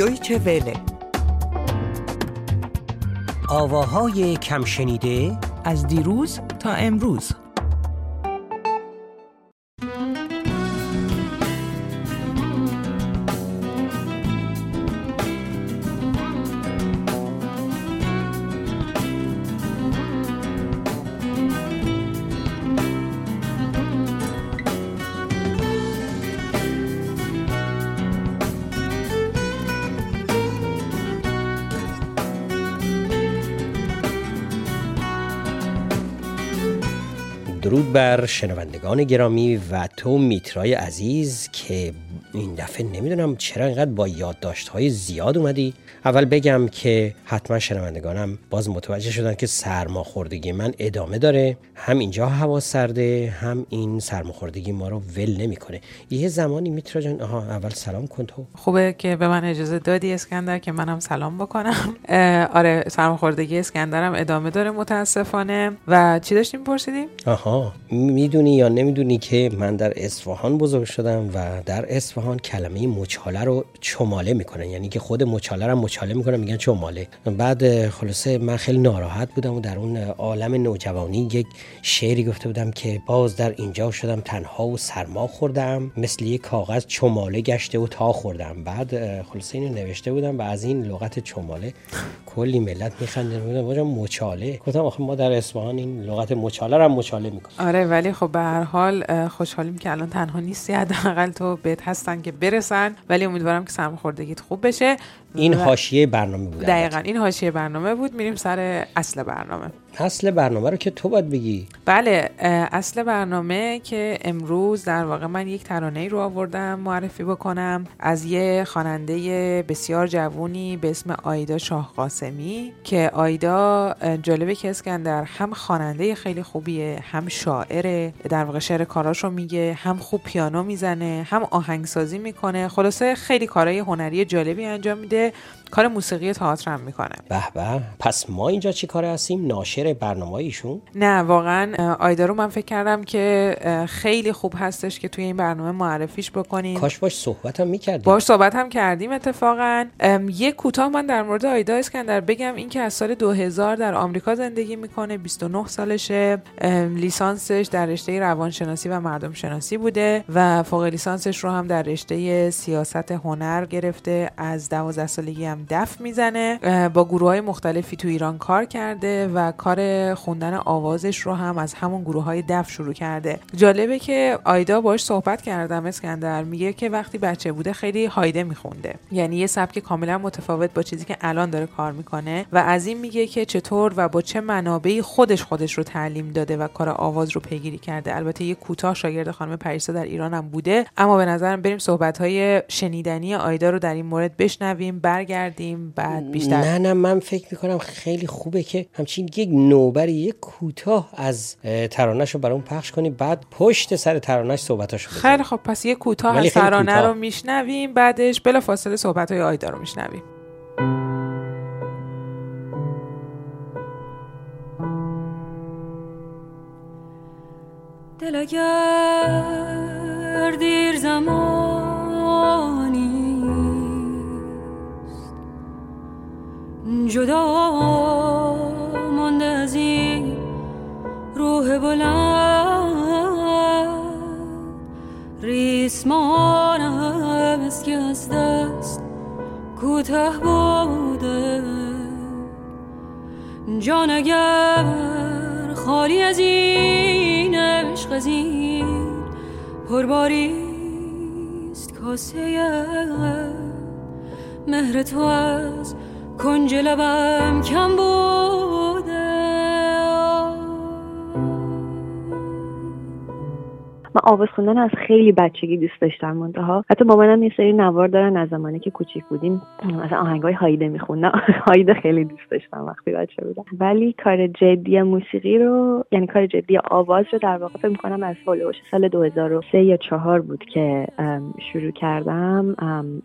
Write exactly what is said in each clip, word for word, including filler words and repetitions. دویچه وله، آواهای کم شنیده از دیروز تا امروز. درود بر شنوندگان گرامی و تو میترای عزیز که این دفعه نمیدونم چرا اینقدر با یادداشت‌های زیاد اومدی. اول بگم که حتما شنوندگانم باز متوجه شدن که سرماخوردگی من ادامه داره، هم اینجا هوا سرده هم این سرماخوردگی ما رو ول نمیکنه. یه زمانی میترا جان، آها اول سلام کن. تو خوبه که به من اجازه دادی اسکندر که منم سلام بکنم. آره سرماخوردگی اسکندرم ادامه داره متاسفانه. و چی داشتیم پرسیدیم؟ آها میدونی یا نمیدونی که من در اصفهان بزرگ شدم و در اصفهان کلمه مچاله رو چماله میکنن، یعنی که خود مچاله رو مچاله میکنن میگن چماله. بعد خلاصه من خیلی ناراحت بودم و در اون عالم نوجوانی یک شعری گفته بودم که باز در اینجا شدم تنها و سرما خوردم، مثل یک کاغذ چماله گشته و تا خوردم. بعد خلاصه اینو نوشته بودم و از این لغت چماله کلی ملت میخندیدن، میگفتن واجا مچاله. گفتم آخه ما در اصفهان این لغت مچاله رو مچاله میکنیم. آره ولی خب به هر حال خوشحالیم که الان تنها نیستی، حداقل تو بهت هستن که برسن. ولی امیدوارم که سرماخوردگیت خوب بشه. این حاشیه برنامه بود. دقیقاً این حاشیه برنامه بود. میریم سر اصل برنامه. اصل برنامه رو که تو باید بگی. بله اصل برنامه که امروز در واقع من یک ترانه رو آوردم معرفی بکنم از یه خواننده بسیار جوونی به اسم آیدا شاه قاسمی، که آیدا جالبه که اسکندر هم خواننده خیلی خوبیه، هم شاعره، در واقع شعر کاراش رو میگه، هم خوب پیانو میزنه، هم آهنگسازی میکنه. خلاصه خیلی کارهای هنری جالبی انجام میده، کار موسیقی تئاتر هم میکنه. به به، پس ما اینجا چی کاره هستیم؟ ناشر برنامه ایشون؟ نه واقعا آیدا رو من فکر کردم که خیلی خوب هستش که توی این برنامه معرفیش بکنیم. کاش باش صحبت هم میکردیم. باش صحبت هم کردیم اتفاقا. یک کوتاه من در مورد آیدا اسکندر بگم. این که از سال دو هزار در آمریکا زندگی میکنه، بیست و نه سالشه، لیسانسش در رشته روانشناسی و مردم شناسی بوده و فوق لیسانسش رو هم در رشته سیاست هنر گرفته. از دوازده سالگی هم دف میزنه. با گروه‌های مختلفی تو ایران کار کرده و کار خوندن آوازش رو هم از همون گروه‌های دف شروع کرده. جالبه که آیدا باهاش صحبت کردم اسکندر، میگه که وقتی بچه بوده خیلی هایده میخونده، یعنی یه سبک کاملا متفاوت با چیزی که الان داره کار میکنه، و از این میگه که چطور و با چه منابعی خودش خودش رو تعلیم داده و کار آواز رو پیگیری کرده. البته یه کوتاه شاگرد خانم پریسا در ایران هم بوده. اما به نظرم بریم صحبت‌های شنیدنی آیدا رو در این مورد بشنویم، برگرد بعد بیشتر. نه نه من فکر میکنم خیلی خوبه که همچین یک نوبری یک کوتاه از ترانه‌شو برام پخش کنی، بعد پشت سر ترانه‌اش صحبتاشو بزنیم. خیلی خب، پس یک کوتاه از ترانه رو میشنویم، بعدش بلافاصله صحبت‌های آیدا رو میشنویم. دل اگر دیر زمانی جدا مانده از این روح بلند، ریسمانم از که از دست کوتاه بوده. جان اگر خالی از این عشق از این پرباریست، کاسه مهر تو از کنج لبم کم بوده. من آواز خوندن از خیلی بچگی دوست داشتم، منتها حتی با منم یه سری نوار دارن از زمانی که کوچیک بودیم، مثلا آهنگای هایده میخوندم. هایده خیلی دوست داشتم وقتی بچه بودم، ولی کار جدی موسیقی رو، یعنی کار جدی آواز رو در واقع فکر می‌کنم از سال دو هزار و سه یا چهار بود که شروع کردم.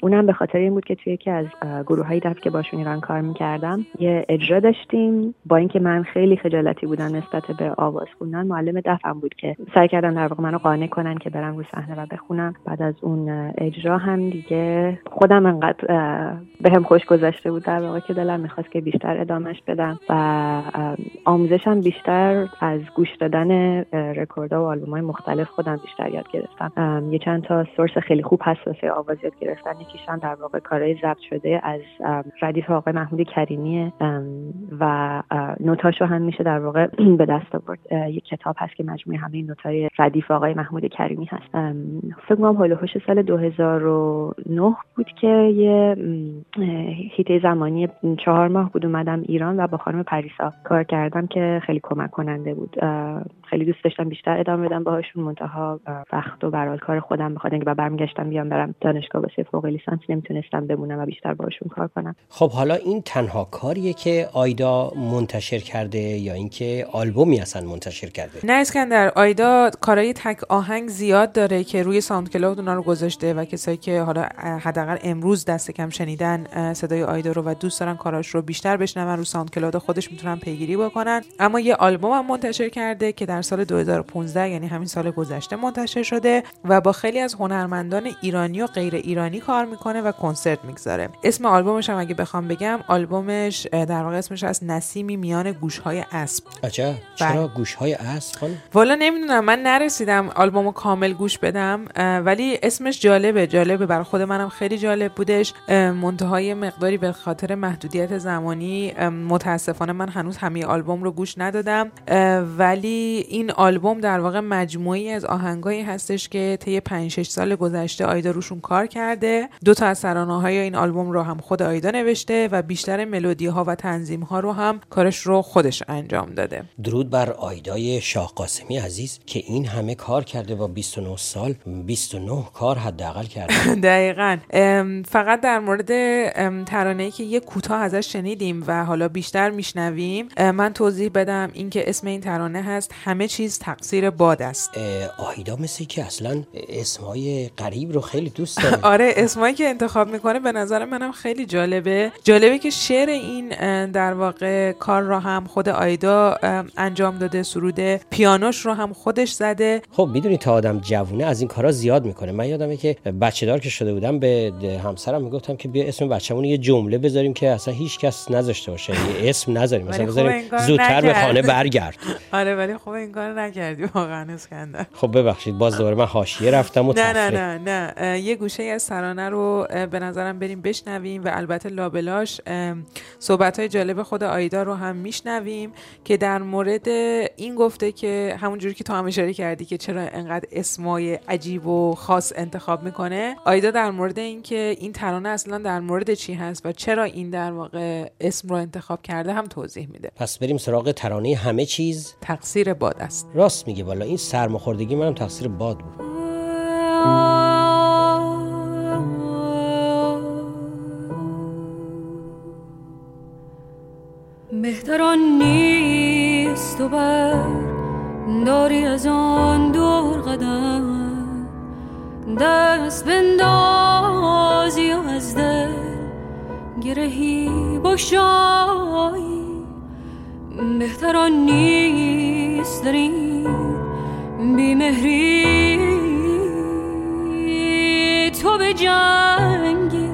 اونم به خاطر این بود که توی یکی از گروهای دف که باشون ایران کار می‌کردم یه اجرا داشتیم، با اینکه من خیلی خجالتی بودم نسبت به آواز خوندن، معلم دفم بود که سعی کردن در واقع منو قانع بهانه کنن که برم روی صحنه و بخونم. بعد از اون اجرا هم دیگه خودم انقدر بهم خوش گذشته بود در واقع که دلم می‌خواست که بیشتر ادامهش بدم و آموزشم بیشتر از گوش دادن رکوردها و آلبوم‌های مختلف خودم بیشتر یاد گرفتم. یه چند تا سورس خیلی خوب هست واسه آواز یاد گرفتن. یکیشم در واقع کارهای ضبط شده از ردیف آقای محمود کریمی و نوتاشو هم میشه در واقع به دست آورد. یک کتاب هست که مجموعه همه این نوتای ردیف آقای محمود کریمی هست. فکر کنم هولوحش سال دو هزار و نه بود که یه هیته زمانی چهار ماه بود اومدم ایران و با خانم پریسا کار کردم که خیلی کمک کننده بود. خیلی دوست داشتم بیشتر ادامه بدم باهاشون، منتها وقت و برای کار خودم بخواد اینکه برمیگشتم بیام برم دانشگاه واسه فوق لیسانس نمیتونستم بمونم و بیشتر باهاشون کار کنم. خب حالا این تنها کاریه که آیدا منتشر کرده یا اینکه آلبومی اصلا منتشر کرده؟ نه اسکندر، آیدا کارهای تک آهنگ زیاد داره که روی ساوند کلاود اونا رو گذاشته و کسایی که حالا حداقل امروز دست کم شنیدن صدای آیدا رو و دوست دارن کاراش رو بیشتر بشنون رو ساوند کلاود خودش میتونن پیگیری بکنن. اما یه آلبوم هم منتشر کرده که در سال دو هزار و پانزده یعنی همین سال گذشته منتشر شده و با خیلی از هنرمندان ایرانی و غیر ایرانی کار میکنه و کنسرت میگذاره. اسم آلبومش هم اگه بخوام بگم، آلبومش در واقع اسمش از نسیمی میان گوشهای اسب. آجا چرا گوشهای اسب خاله؟ والا نمیدونم، من نرسیدم آلبومو کامل گوش بدم ولی اسمش جالبه جالبه برای خود منم خیلی جالب بودش. منتهای مقداری به خاطر محدودیت زمانی متاسفانه من هنوز همه آلبوم رو گوش ندادم، ولی این آلبوم در واقع مجموعه‌ای از آهنگایی هستش که طی پنج شش سال گذشته آیدا روشون کار کرده. دو تا از ترانه‌های این آلبوم رو هم خود آیدا نوشته و بیشتر ملودی‌ها و تنظیم‌ها رو هم کارش رو خودش انجام داده. درود بر آیدای شاه قاسمی عزیز که این همه کار کرده با بیست و نه سال، بیست و نه کار حداقل کرده. دقیقاً. فقط در مورد ترانه‌ای که یه کوتاه ازش شنیدیم و حالا بیشتر میشنویم من توضیح بدم. این که اسم این ترانه هست همه چیز تقصیر باد است. آیدا مثل که اصلاً اسمای غریب رو خیلی دوست داره. آره اسمایی که انتخاب میکنه به نظر منم خیلی جالبه. جالبه که شعر این در واقع کار رو هم خود آیدا انجام داده، سروده، پیانوش رو هم خودش زده. خب میدونی تا آدم جوونه از این کارا زیاد میکنه. من یادمه که بچه‌دار که شده بودم به همسرم میگفتم که بیا اسم بچه‌مون یه جمله بذاریم که اصلا هیچ کس نذاشته باشه، یه اسم نذاریم، مثلا بذاریم زودتر به خانه برگرد. آره ولی خب این کارو نکردی واقعا اسکندر. خب ببخشید باز دوباره من حاشیه رفتم و تفریح. نه نه نه نه یه گوشه از ترانه رو به نظرم بریم بشنویم و البته لابلاش صحبت‌های جالب خود آیدا رو هم میشنویم که در مورد این گفته که همونجوری که تو هم اشاره کردی که چرا انقدر اسمای عجیب و خاص انتخاب میکنه، آیدا در مورد این که این ترانه اصلا در مورد چی هست و چرا این در واقع اسم رو انتخاب کرده هم توضیح میده. پس بریم سراغ ترانه همه چیز تقصیر باد است. راست میگه والا، این سرماخوردگی منم تقصیر باد بود. بهتر آن نیست و برداری از آن دور قدم، دست بندازی و از دل گرهی باشایی. بهتر آن نیست در این بیمهری تو به جنگی،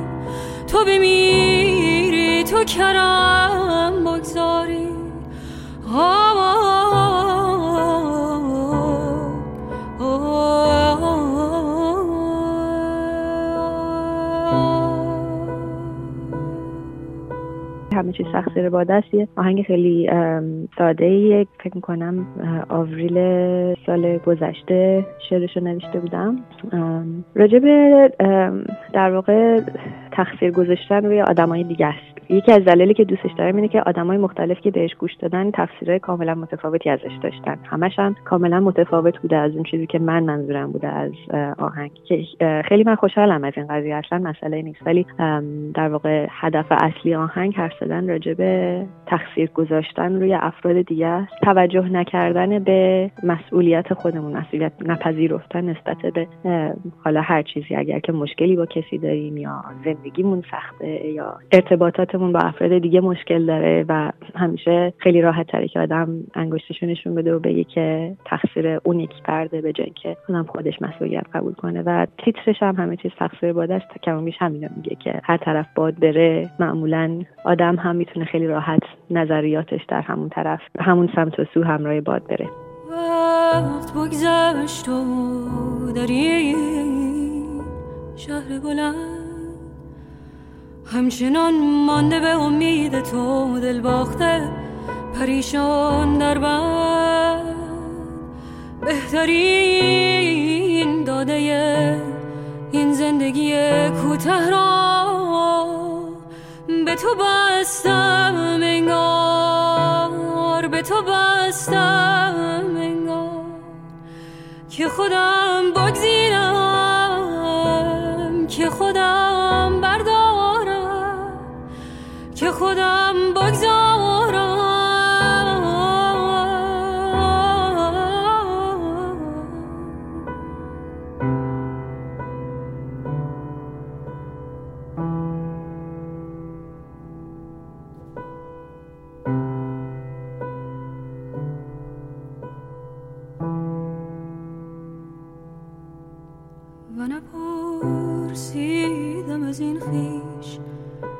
تو بمیری، تو کرم بگذاری. همه چیز تقصیر باد است یه آهنگ خیلی ساده‌ایه. فکر می‌کنم آوریل سال گذشته شعرش رو نوشته بودم راجع به در واقع تقصیر گذاشتن روی آدمای دیگه است. یکی از دلایلی که دوستش دارم اینه که آدمای مختلف که بهش گوش دادن تفسیرهای کاملا متفاوتی ازش داشتن، همش هم کاملا متفاوت بوده از اون چیزی که من منظورم بوده از آهنگ. که خیلی من خوشحالم از این قضیه، اصلا مسئله نیست، ولی در واقع هدف اصلی آهنگ حرف زدن راجع به تقصیر گذاشتن روی افراد دیگه، توجه نکردن به مسئولیت خودمون، مسئولیت نپذیرفتن نسبت به حالا هر چیزی. اگر که مشکلی با کسی داریم یا زندگیمون سخته یا ارتباطات خودمون با افراد دیگه مشکل داره و همیشه خیلی راحت تره که آدم انگشتشو نشون بده و بگه که تقصیر اون یکی کرده به جای که اونم خودش مسئولیت قبول کنه. و تیترش هم همه چیز تقصیر بادش کمامیش همینو میگه که هر طرف باد بره معمولا آدم هم میتونه خیلی راحت نظریاتش در همون طرف همون سمت و سو همراه باد بره. وقت بگذشت و در این شهر بلند همچنان مانده به امید تو دل باخته پریشان در بند. بهترین داده این زندگی کوتاه را به تو بستم انگار، به تو بستم انگار که خودم بگزینم، که خودم بردارم، که خودم بگذارم.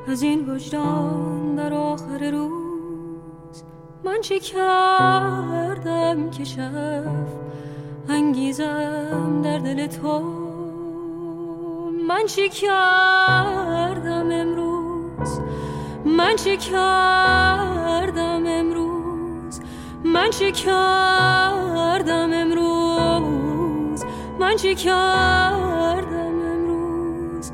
از این وجدان در آخر روز من چه کردم که شف انگیزم در دل تو، من چه کردم امروز، من چه کردم امروز، من چه کردم امروز، من چه کردم امروز.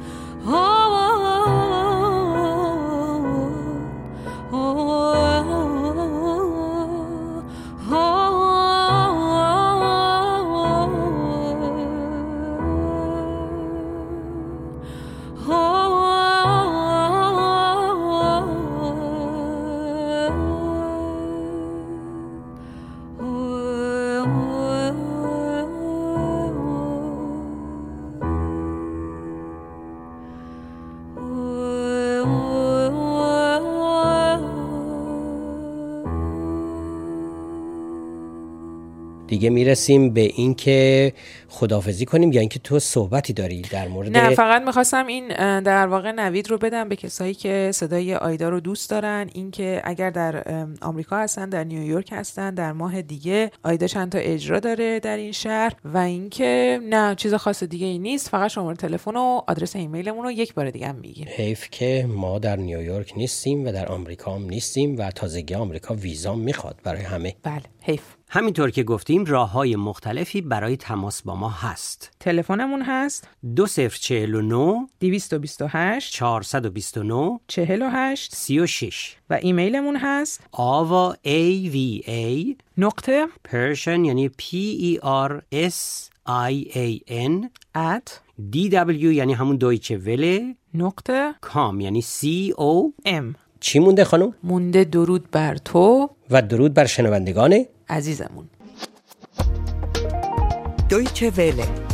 دیگه میرسیم به این که خداحافظی کنیم یا اینکه تو صحبتی داری در مورد؟ نه، فقط میخواستم این در واقع نوید رو بدم به کسایی که صدای آیدا رو دوست دارن، این که اگر در آمریکا هستن، در نیویورک هستن، در ماه دیگه آیدا چند تا اجرا داره در این شهر. و اینکه نه چیز خاص دیگه ای نیست، فقط شماره تلفن و آدرس ایمیلمون رو یک بار دیگه هم میگیم. حیف که ما در نیویورک نیستیم و در آمریکا هم نیستیم و تازگی آمریکا ویزا میخواد برای همه. بله، حیف. همینطور که گفتیم راه‌های مختلفی برای تماس با ما هست. تلفنمون هست دو صفر چهل و نه دویست و بیست و هشت چهارصد و بیست و نه چهل و هشت سی و شش و ایمیلمون هست آوا ای وی ای نقطه پرشن یعنی P E R S I A N at D W یعنی همون دویچه وله نقطه کام یعنی C O M. چی مونده خانم؟ مونده درود بر تو و درود بر شنوندگان عزیزمون. دویچه وله